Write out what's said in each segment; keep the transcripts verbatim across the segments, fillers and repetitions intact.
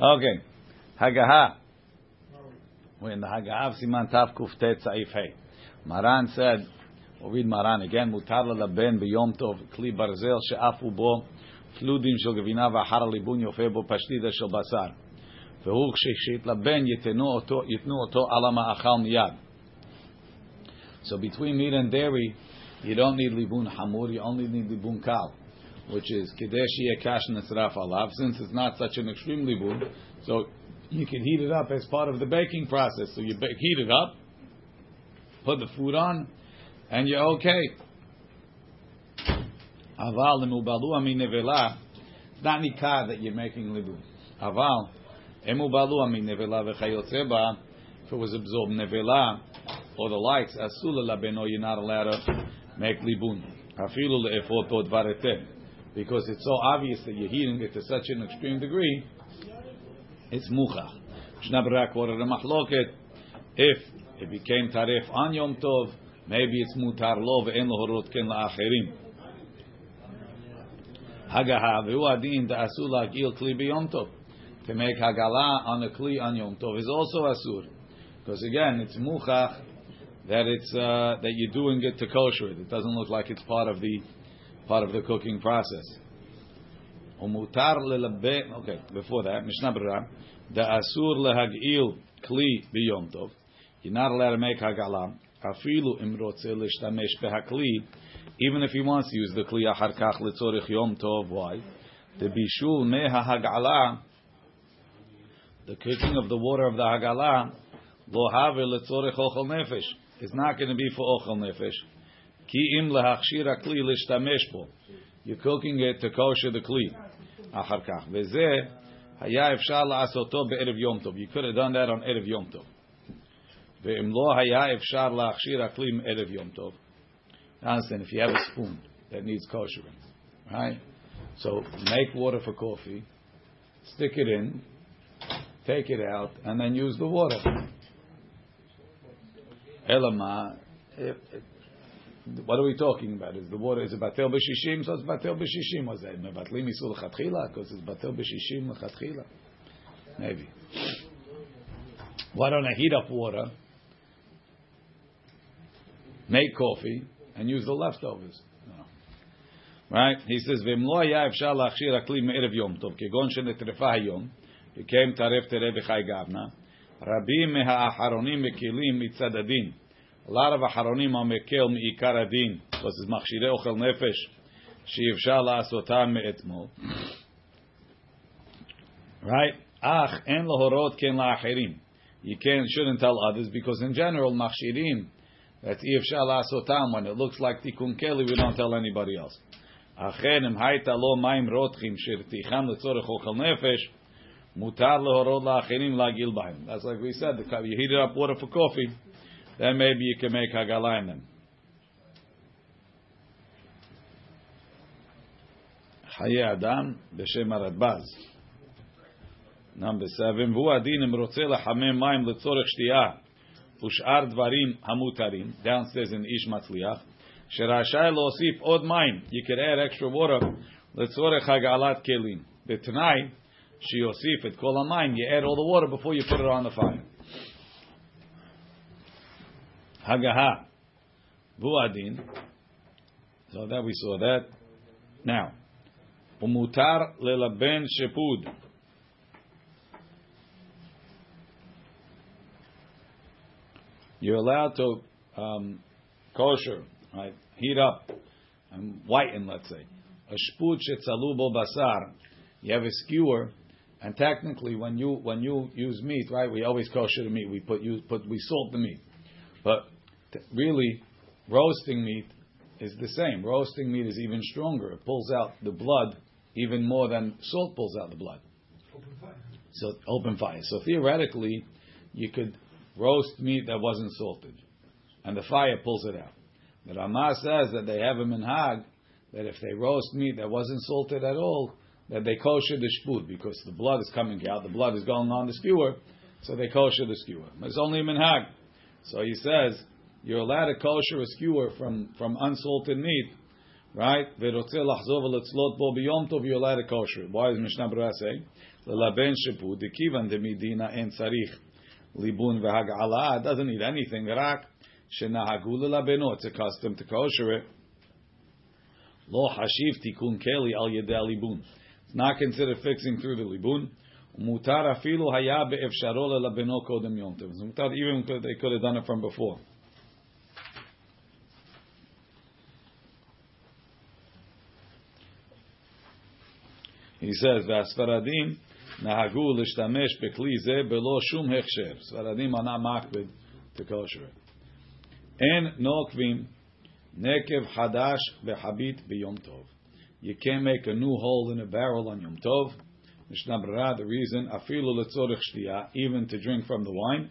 Okay. Hagaha. We're in the Hagaha of Siman Tav Kuftet Saif Hey. Maran said, we'll read Maran again, Mutar lalaben b'yom tov, Kli Barzel she'afu bo, Fludim shel gevina v'achar libun yofe bo pashtida shel basar. Vehu kshe'itlaben yitnu oto ala ma'achal miyad. So between meat and dairy, you don't need libun hamur, you only need libun kal, which is kadesh yehkashin esraf alav. Since it's not such an extreme libun, so you can heat it up as part of the baking process. So you bake, heat it up, put the food on, and you're okay. Aval emubalu ami nevelah. It's not nikah that you're making libun. Aval emubalu ami nevelah v'chayotzeba. If it was absorbed nevelah or the likes, asur labeno, you're not allowed to make libun. Afilu le'efot od varete. Because it's so obvious that you're heating it to such an extreme degree, it's Muchach. Mishnah Berurah quoted a machloket. If it became Taref on Yom Tov, maybe it's Mutar lo ve'en lo horot ken la'acherim. Hagaha ve'u adin da'asur la'agil kli b'Yom Tov. To make Hagalah on a kli on Yom Tov is also Asur. Because again, it's Muchach that it's uh, that you're doing it to kosher it. It doesn't look like it's part of the part of the cooking process. Umutar lelabe. Okay, before that, Mishnah Berurah, the asur lehagil kli b'yom tov. You're not allowed to make hagalah. Afilu imrotze lishtamesh behakli, even if he wants to use the kli achar kach letzorich yom tov. Why? The bishul meha hagalah, the cooking of the water of the hagalah, lo have letzorich ochel nefesh. It's not going to be for ochel nefesh. Ki im lahachshir hakli lishtamesh bo. You're cooking it to kosher the kli. Achar kach. V'zeh haya efshar la'asoto be'erev yom tov. You could have done that on erev yom tov. Ve'im lo haya efshar lahachshir hakli me'erev yom tov. Understand, if you have a spoon that needs koshering, right? So make water for coffee, stick it in, take it out, and then use the water. Elama. What are we talking about? Is the water, is it bateil b'shishim? So it's bateil b'shishim. Was it mevatlim isul chatchila? Because it's bateil b'shishim chatchila. Maybe. Why don't I heat up water, make coffee, and use the leftovers? No. Right? He says, V'mlo ya efshar la'achshir hakli me'erev yom tov, kegon shene'trefah hayom, became taref tereh v'chai gavna, rabim me'ha'acharonim mekilim mitzad adin. A lot of acharonim are mekel meikar adin, because it's machshirei ochel nefesh she'efshar la'asotam me'etmo. Right? Ach en lahorot ken la'acherim. You can't, shouldn't tell others, because in general machshirim that's efshar la'asotam. When it looks like tikun keli, we don't tell anybody else. Achen im hayta lo ma'im rotchim shirticham letzorech ochel nefesh mutar lahorot la'acherim la'gil b'hem. That's like we said. You heated up water for coffee. Then maybe you can make hagalah in them. Chaye Adam b'shem aradbaz. Number seven. V'hu adin im rotze lachamem mayim letzorech shtiyah ush'ar dvarim hamutarim. Downstairs in Ish Matzliach. Sherashay losif od mayim. You could add extra water. Letzorech hagalat kelin. B'tanai sheyosif et kol hamayim. You add all the water before you put it on the fire. Hagaha, buadin. So that we saw that. Now, umutar lelaben shepud. You're allowed to um, kosher, right? Heat up and whiten. Let's say a shepud shezalub ol basar. You have a skewer, and technically, when you when you use meat, right? We always kosher the meat. We put you put we salt the meat, but really, roasting meat is the same. Roasting meat is even stronger. It pulls out the blood even more than salt pulls out the blood. Open fire. So open fire. So theoretically, you could roast meat that wasn't salted, and the fire pulls it out. The Rama says that they have a minhag that if they roast meat that wasn't salted at all, that they kosher the shepud because the blood is coming out, the blood is going on the skewer, so they kosher the skewer. It's only a minhag. So he says, you're allowed to kosher a skewer from, from unsalted meat, right? Why is Mishnah Berurah saying? Doesn't need anything. It's a custom to kosher it. It's not considered fixing through the libun. Mutar afilu haya be'efsharo lelabeno kodem yom tov. Mutar even they could have done it from before. He says, "Sfaradim nahagu l'shtamesh bekli ze belo shum hechsher." Sfaradim are not machped to kosher. En no kvim nekev hadash behabit b'yom tov. You can't make a new hole in a barrel on Yom Tov. Mishnah Berurah, the reason, afilu letzorich shtiyah, even to drink from the wine.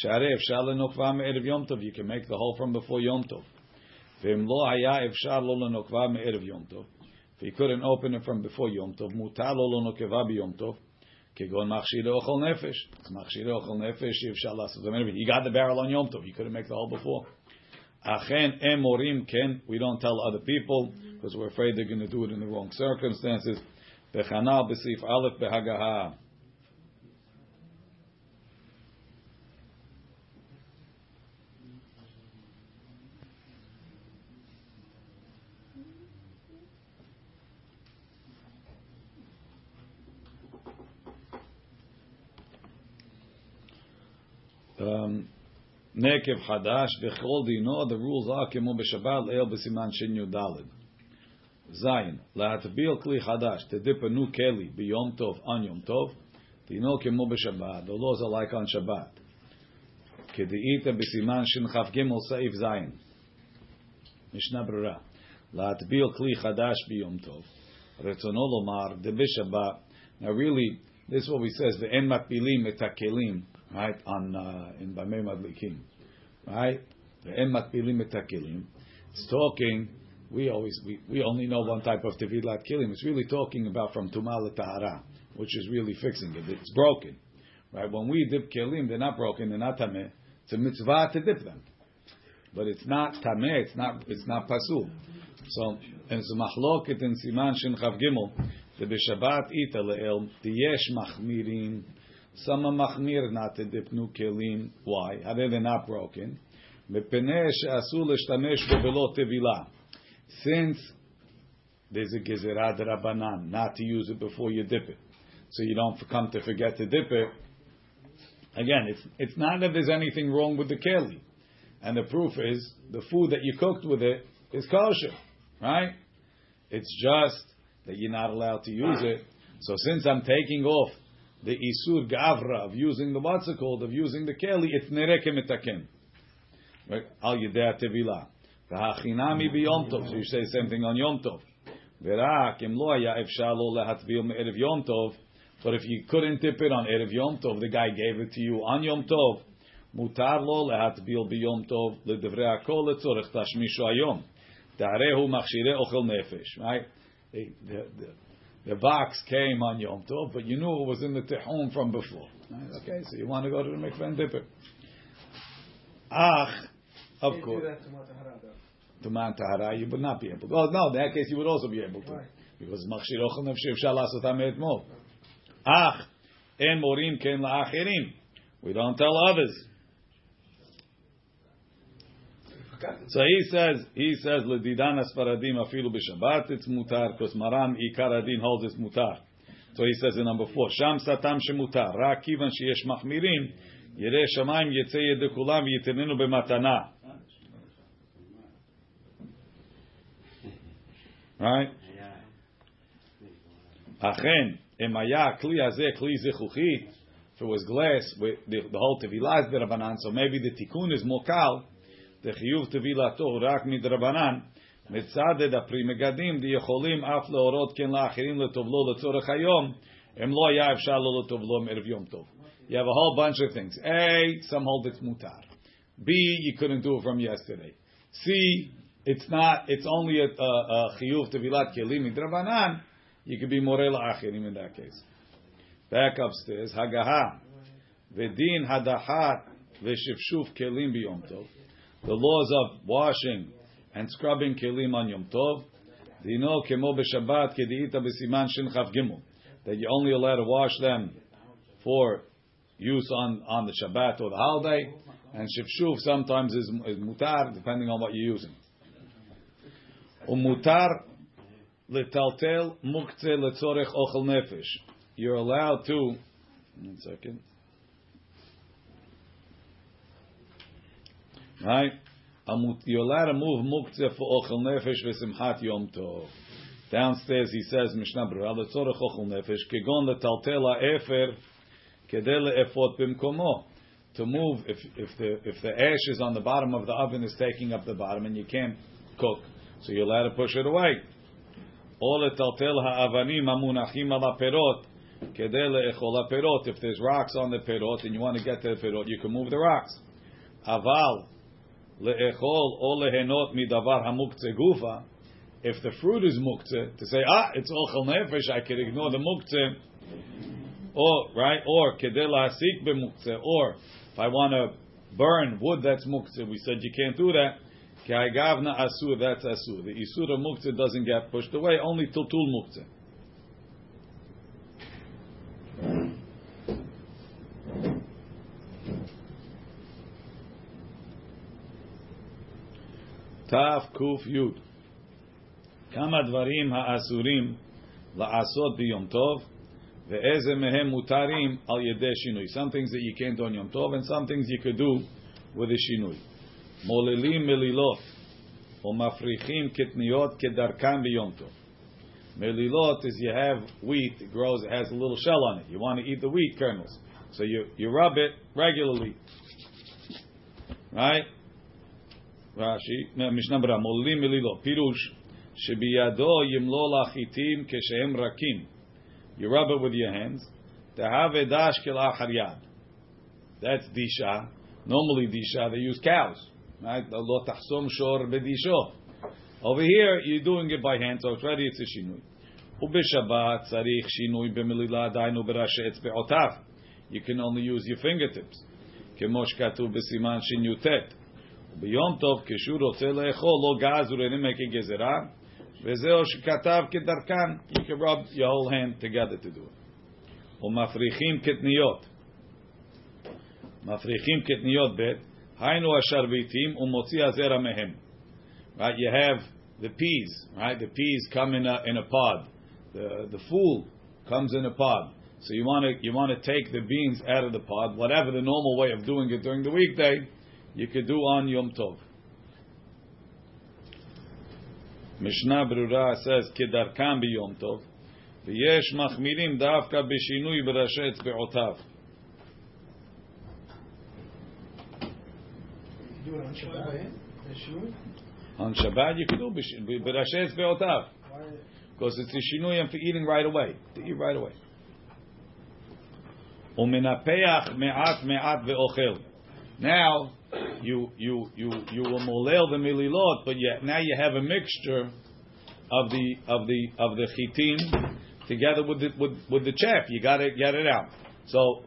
Sharei efshar lenokva me'erev Yom Tov. You can make the hole from before Yom Tov. Ve'im lo haya efshar lo lenokva me'erev Yom Tov. If he couldn't open it from before Yom Tov, mutar lo lenokva b'Yom Tov. Kegon machshire ochel nefesh. Machshire ochel nefesh efshar lasot. He got the barrel on Yom Tov. He couldn't make the hole before. Achen emorim ken. We don't tell other people because we're afraid they're going to do it in the wrong circumstances. Bechanal b'sif aleph behagaha. Um, Nekev hadash v'chol dino. The rules are kemo b'shabbat leil b'siman shin yudalid. Zayin lahatbil kli hadash to dip a new keli b'yom tov on Yom Tov. Dino kemo b'shabbat. The laws are like on Shabbat. Kediita b'siman shin chaf gimel saif zayin. Mishnah Berurah lahatbil kli hadash b'yom tov. Retzonol omar de b'shabbat. Now really, this is what we says the en matpilim etakelim. Right on uh, in Bamei Madlikim, right? Ve'em matpilim et hakilim. It's talking. We always we, we only know one type of tevilat kilim. It's really talking about from tumah letahara, which is really fixing it. It's broken, right? When we dip kilim, they're not broken. They're not tameh. It's a mitzvah to dip them, but it's not tameh. It's not it's not pasul. So and it's machloket in siman shin chav gimel. The b'shabbat ita le'el the yesh machmirim. Some are machmir not to dip new kelim. Why? How are they not broken? Since there's a gezerah d'rabanan not to use it before you dip it, so you don't come to forget to dip it. Again, it's it's not that there's anything wrong with the keli, and the proof is the food that you cooked with it is kosher, right? It's just that you're not allowed to use it. So since I'm taking off the isur gavra of using the what's it called of using the keli, it's nerekem etaken. Right? Al yedei tevilah. V'hachinami b'yom tov. So you say the same thing on Yom Tov. V'rak im lo haya efshar lo lehatvil me'erev Yom Tov. But if you couldn't dip it on erev Yom Tov, the guy gave it to you on Yom Tov. Mutar lo lehatvil b'yom tov ledevrei hakol letzorech tashmishu hayom. Ta'arehu machshirei ochel nefesh. Right. They, they, they, The box came on Yom Tov, but you knew it was in the Tehom from before. Right? Okay, so you want to go to the mikveh and dip it. Ach, of you course. To man tahara, you would not be able to. Oh, no, in that case, you would also be able to. Why? Because machshir ochel nefesh efshar lasot hame'et mo. Ach, en morim ken la'achirim. We don't tell others. So he says, he says, L'didana Sfaradim afilu b'Shabbat, it's mutar, because Maran ikaradin holds it's mutar. So he says in number four, Sham satam shemutar, Ra kivan sheyesh machmirim, Yireh shamayim yetzei yedekulam yitenenu b'matana. Right? Achen, emaya kli hazeh kli zechuchit, if it was glass, with the, the whole tevilah is b'Rabanan, so maybe the tikkun is more kal. The chiyuv tevilatoh rak midrabanan mitzadeh dapri megadim diyecholim af leorot ken laachirim letovlo letzorech hayom em lo haya efshar lo letovlo me'erev Yom Tov. You have a whole bunch of things. A, some hold it's mutar. B, you couldn't do it from yesterday. C, it's not. It's only a chiyuv tevilat kelim midrabanan. You could be moreh laachirim in that case. Back upstairs, hagalah v'din hadachat v'shivshuv kelim b'yom tov. The laws of washing and scrubbing kelim on Yom Tov, Dino kemo b'Shabbat kediita b'siman shin chaf gimel, that you're only allowed to wash them for use on, on the Shabbat or the holiday, and shifshuv sometimes is, is mutar depending on what you're using. Umutar letaltel mukte letzorech ochel nefesh. You're allowed to. One second. Right. You're allowed to move muktzeh for ochel nefesh v'simchat yom tov. Downstairs he says Mishnah Berurah letzorech ochel nefesh kegon letaltel ha'efer kedei le'efot b'mkomo, to move if if the if the ash is on the bottom of the oven, is taking up the bottom and you can't cook, so you're allowed to push it away. Or letaltel ha'avanim ha'munachim ala perot kedei le'echol ha'perot. If there's rocks on the perot and you want to get to the perot, you can move the rocks. Aval le'echol or lehenot midavar hamuktzeh gufa. If the fruit is muktzeh, to say ah it's ochel nefesh, I can ignore the muktzeh. Or right, or kedela hasik b'muktzeh, or if I want to burn wood that's muktzeh, we said you can't do that. K'haigavna asur, that's asur. The isur of muktzeh doesn't get pushed away, only till tul muktzeh. Taf kuf yud. Kama dvarim ha'asurim la'asot b'yom tov. Some things that you can't do on Yom Tov, and some things you could do with a shinui. Molelim melilot, or mafrichim kitniot kedarkan b'Yom Tov. Melilot is you have wheat, it grows, it has a little shell on it. You want to eat the wheat kernels, so you you rub it regularly, right? Rashi, Mishnah Berurah, molelim melilot. Pirush shebiyado yimlo lachitim keshehem rakim. You rub it with your hands. That's disha. Normally disha, they use cows. Right? Over here, you're doing it by hand, so already it's a shinui. You can only use your fingertips. You can rub your whole hand together to do it. Umafrichim ketniot. Mafrichim ketniot bet. Hainu asharvitim umotzi azera mehem. Right, you have the peas. Right, the peas come in a in a pod. The the fool comes in a pod. So you want to you want to take the beans out of the pod. Whatever the normal way of doing it during the weekday, you could do on Yom Tov. Mishnah Berurah says kedarkan b'Yom Tov, v'yesh machmirim davka b'shinui b'rashi etzbe'otav. You do it on Shabbat? On Shabbat you can do b'rashi etzbe'otav, because it's a shinui and for eating right away. To eat right away. Umenapeach me'at me'at ve'ochel. Now. You you you you will molel the mililot, but yet now you have a mixture of the of the of the chitim together with the with, with the chaff. You got to get it out. So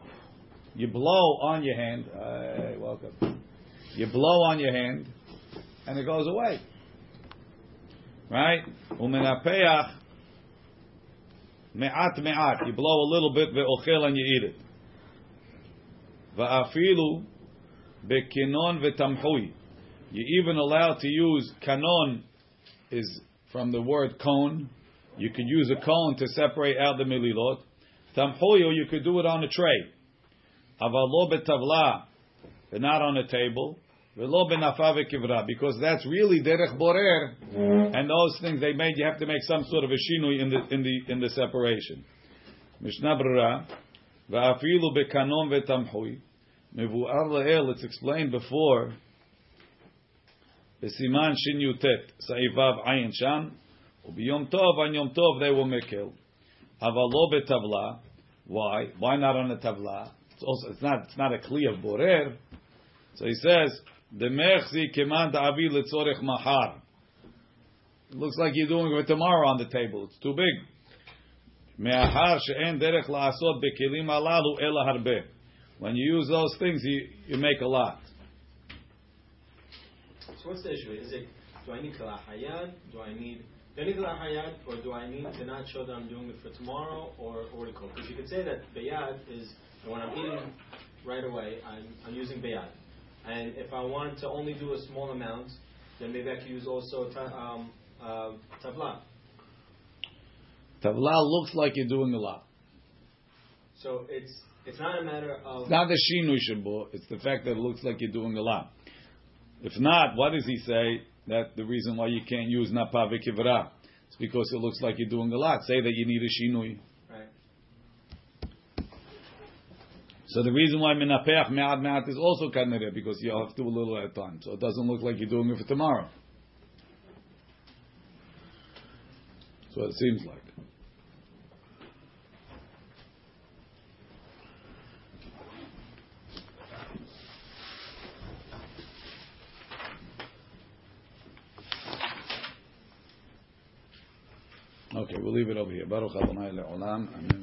you blow on your hand. Hey, welcome. You blow on your hand, and it goes away. Right? Umenapeach me'at me'at. You blow a little bit ve'ochel and you eat it. Va'afilu. Bekinon v'tamhui. You're even allowed to use kanon, is from the word cone. You could use a cone to separate out the mililot. Tamhui, or you could do it on a tray. Avalo betavla, but not on a table. V'lo benafa v'kivra, because that's really derech borer, and those things they made. You have to make some sort of a shinui in the in the in the separation. Mishnah Berurah va'afilu bekanon v'tamhui. It's explained before. B'siman shin yutet sa'ivav ayin sham u'biyom tov on Yom Tov they will mekel. Avalo betavla. Why? Why not on a tavla? It's also it's not it's not a kli of borer. So he says the mechzi keman da'avi letzorech mahar. It looks like you're doing it tomorrow on the table. It's too big. Me'ahar she'en derech la'asot bekelim alalu ela harbeh. When you use those things, you, you make a lot. So what's the issue? Is it, do I need kalahayad? Do I need or do I mean to not show that I'm doing it for tomorrow, or what do you call it? Because you could say that beyad is when I'm eating right away, I'm, I'm using beyad. And if I want to only do a small amount, then maybe I could use also ta- um, uh, tabla. Tabla looks like you're doing a lot. So it's it's not a matter of... It's not the shinu shabu, it's the fact that it looks like you're doing a lot. If not, what does he say? That the reason why you can't use napa v'kivra. It's because it looks like you're doing a lot. Say that you need a shinui. Right. So the reason why menapeach me'ad me'ad is also kanere, because you have to do a little at a time. So it doesn't look like you're doing it for tomorrow. So it seems like. Okay, we'll leave it over here. Baruch Adonai le'olam. Amen.